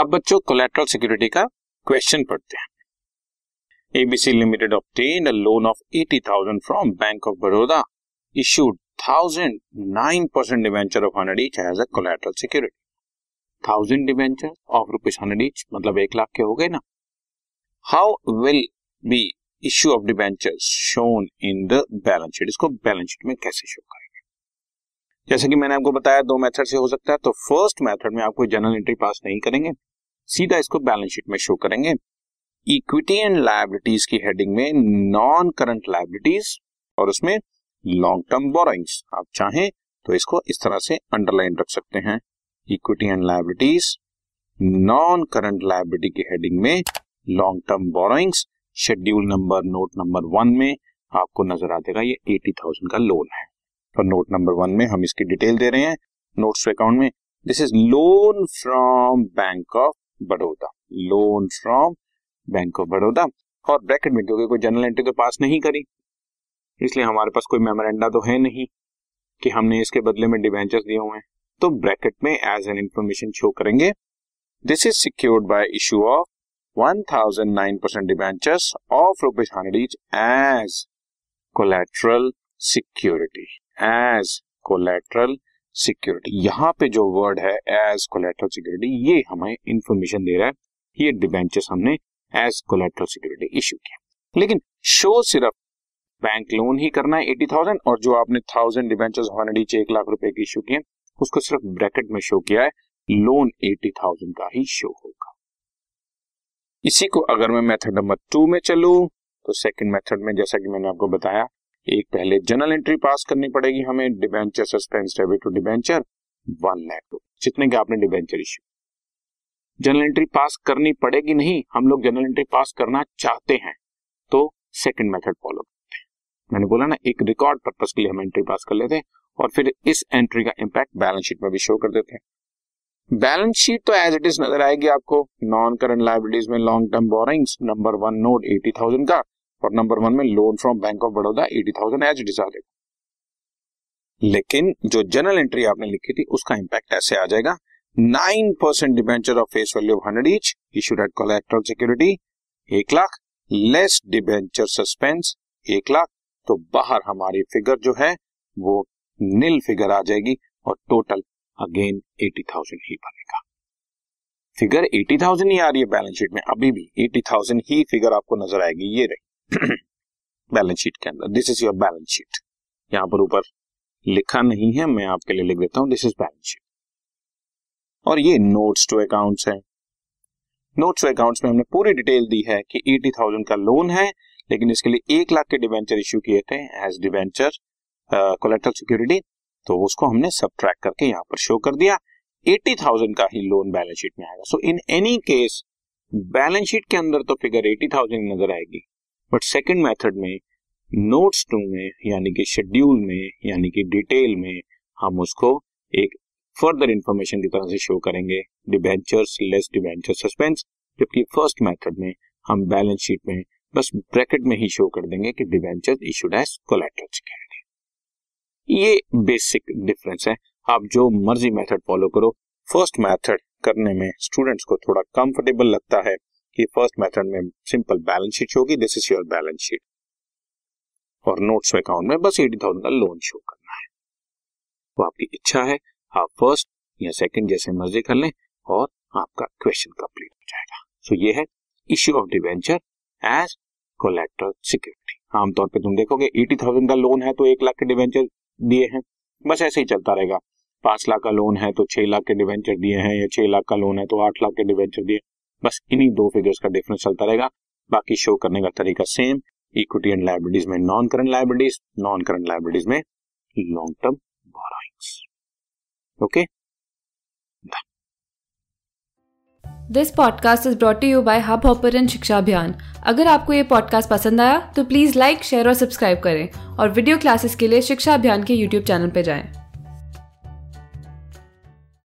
अब बच्चों collateral security का क्वेश्चन पढ़ते हैं। ABC limited obtained a loan of 80,000 from bank of Baroda, issued 1,000 9% debenture of 100 each as a collateral security. 1,000 debenture of ₹100 each मतलब 1,00,000 के हो गए ना। How will be issue of debentures shown in the balance sheet, इसको balance sheet में कैसे show करेंगे? जैसे कि मैंने आपको बताया दो मेथड से हो सकता है। तो फर्स्ट मेथड में आपको जनरल एंट्री पास नहीं करेंगे, सीधा इसको बैलेंस शीट में शो करेंगे। इक्विटी एंड लायबिलिटीज की हेडिंग में नॉन करंट लायबिलिटीज और उसमें लॉन्ग टर्म बोरोइंग्स, आप चाहें तो इसको इस तरह से अंडरलाइन रख सकते हैं। Equity and liabilities non current liability की हेडिंग में long term borrowings, schedule number note number 1 में आपको नजर आ जाएगा ये 80,000 का लोन है। तो नोट नंबर 1 में हम इसकी डिटेल दे रहे हैं, नोट्स टू अकाउंट में। This is loan from bank of Baroda, loan from bank of Baroda. और ब्रैकेट में क्योंकि कोई जनरल एंट्री तो पास नहीं करी, इसलिए हमारे पास कोई मेमोरेंडा तो है नहीं कि हमने इसके बदले में डिवेंचर्स दिए हुए हैं। तो ब्रैकेट में एज एन इंफॉर्मेशन शो करेंगे, this is secured by issue of 1,009% debentures of ₹100 each as collateral security, as collateral security. यहाँ पे जो वर्ड है एज कोलैटरल सिक्योरिटी, ये हमें इंफॉर्मेशन दे रहा है ये डिबेंचर्स हमने एज कोलैटरल सिक्योरिटी इशू किया। लेकिन शो सिर्फ बैंक लोन ही करना है 80,000, और जो आपने 1,000 डिबेंचर्स 100 ईच ₹1,00,000 की इशू किए उसको सिर्फ ब्रैकेट में शो किया है, लोन 80,000 का ही शो होगा। इसी को अगर मैं मेथड नंबर 2 में चलूं तो सेकंड मेथड में जैसा कि मैंने आपको बताया, एक पहले जनरल एंट्री पास करनी पड़ेगी हमें, debenture suspense debit to debenture 1,00,000 जितने के आपने debenture issue. General entry pass करनी पड़ेगी नहीं, हम लोग जनरल एंट्री पास करना चाहते हैं तो सेकंड मेथड फॉलो करते हैं। मैंने बोला ना, एक रिकॉर्ड पर्पस के लिए हम एंट्री पास कर लेते हैं और फिर इस एंट्री का इम्पैक्ट बैलेंस शीट में भी शो कर देते हैं। बैलेंस शीट तो एज इट इज नजर आएगी आपको, नॉन करंट लायबिलिटीज में long term borrowings number 1 note 80,000 का और नंबर 1 में loan from bank of Baroda 80,000 as desire. लेकिन जो जनरल एंट्री आपने लिखी थी उसका इंपैक्ट ऐसे आ जाएगा, 9% debenture of face value of 100 each issued at collateral security 1,00,000 less debenture suspense 1,00,000, तो बाहर हमारी फिगर जो है वो नील फिगर आ जाएगी और टोटल अगेन 80,000 ही बनेगा। फिगर 80,000 ही आ रही है बैलेंस शीट में, अभी भी 80,000 ही फिगर आपको नजर आएगी, ये रही बैलेंस शीट के अंदर। This is your balance sheet, यहाँ पर ऊपर लिखा नहीं है, मैं आपके लिए लिख देता हूं दिस इज बैलेंस शीट। और ये नोट्स टू अकाउंट्स है, नोट्स टू अकाउंट्स में हमने पूरी डिटेल दी है कि 80,000 का लोन है लेकिन इसके लिए 1,00,000 के डिवेंचर इश्यू किए थे एज डिवेंचर कोलैटरल सिक्योरिटी, तो उसको हमने सबट्रैक्ट करके यहाँ पर शो कर दिया। 80,000 का ही लोन बैलेंस शीट में आएगा। So in any case balance sheet के अंदर तो फिगर 80,000 नजर आएगी, बट सेकंड मेथड में नोट्स टू में यानी कि शेड्यूल में यानी कि डिटेल में हम उसको एक फर्दर इंफॉर्मेशन की तरह से शो करेंगे, डिबेंचर्स लेस डिबेंचर सस्पेंस, जबकि फर्स्ट मेथड में हम बैलेंस शीट में बस ब्रैकेट में ही शो कर देंगे कि debentures issued as collateral security. ये बेसिक डिफरेंस है, आप जो मर्जी मेथड फॉलो करो। फर्स्ट मेथड करने में स्टूडेंट्स को थोड़ा कंफर्टेबल लगता है कि फर्स्ट मेथड में सिंपल बैलेंस शीट होगी, this is your balance sheet, और नोट्स अकाउंट में बस 80,000 का लोन शो करना है। तो आपकी इच्छा है, आप फर्स्ट या सेकंड जैसे मर्जी कर लें और आपका क्वेश्चन कंप्लीट हो जाएगा। सो ये है issue of debenture as collateral security. आमतौर पे तुम देखोगे 80,000 का लोन है तो 1,00,000 के डिवेंचर दिए हैं, बस ऐसे ही चलता रहेगा। 5,00,000 का लोन है तो 6,00,000 के डिवेंचर दिए हैं, या 6,00,000 का लोन है तो 8,00,000 के डिवेंचर दिए, बस इन्हीं दो फिगर्स का डिफरेंस चलता रहेगा। बाकी शो करने का तरीका सेम, इक्विटी एंड लायबिलिटीज में non current liabilities, non current liabilities में long term borrowings. Okay, this podcast is brought to you by Hubhopper and Shiksha Abhiyan. अगर आपको ये पॉडकास्ट पसंद आया तो प्लीज लाइक, शेयर और सब्सक्राइब करें, और वीडियो क्लासेस के लिए शिक्षा अभियान के यूट्यूब चैनल पर जाएं।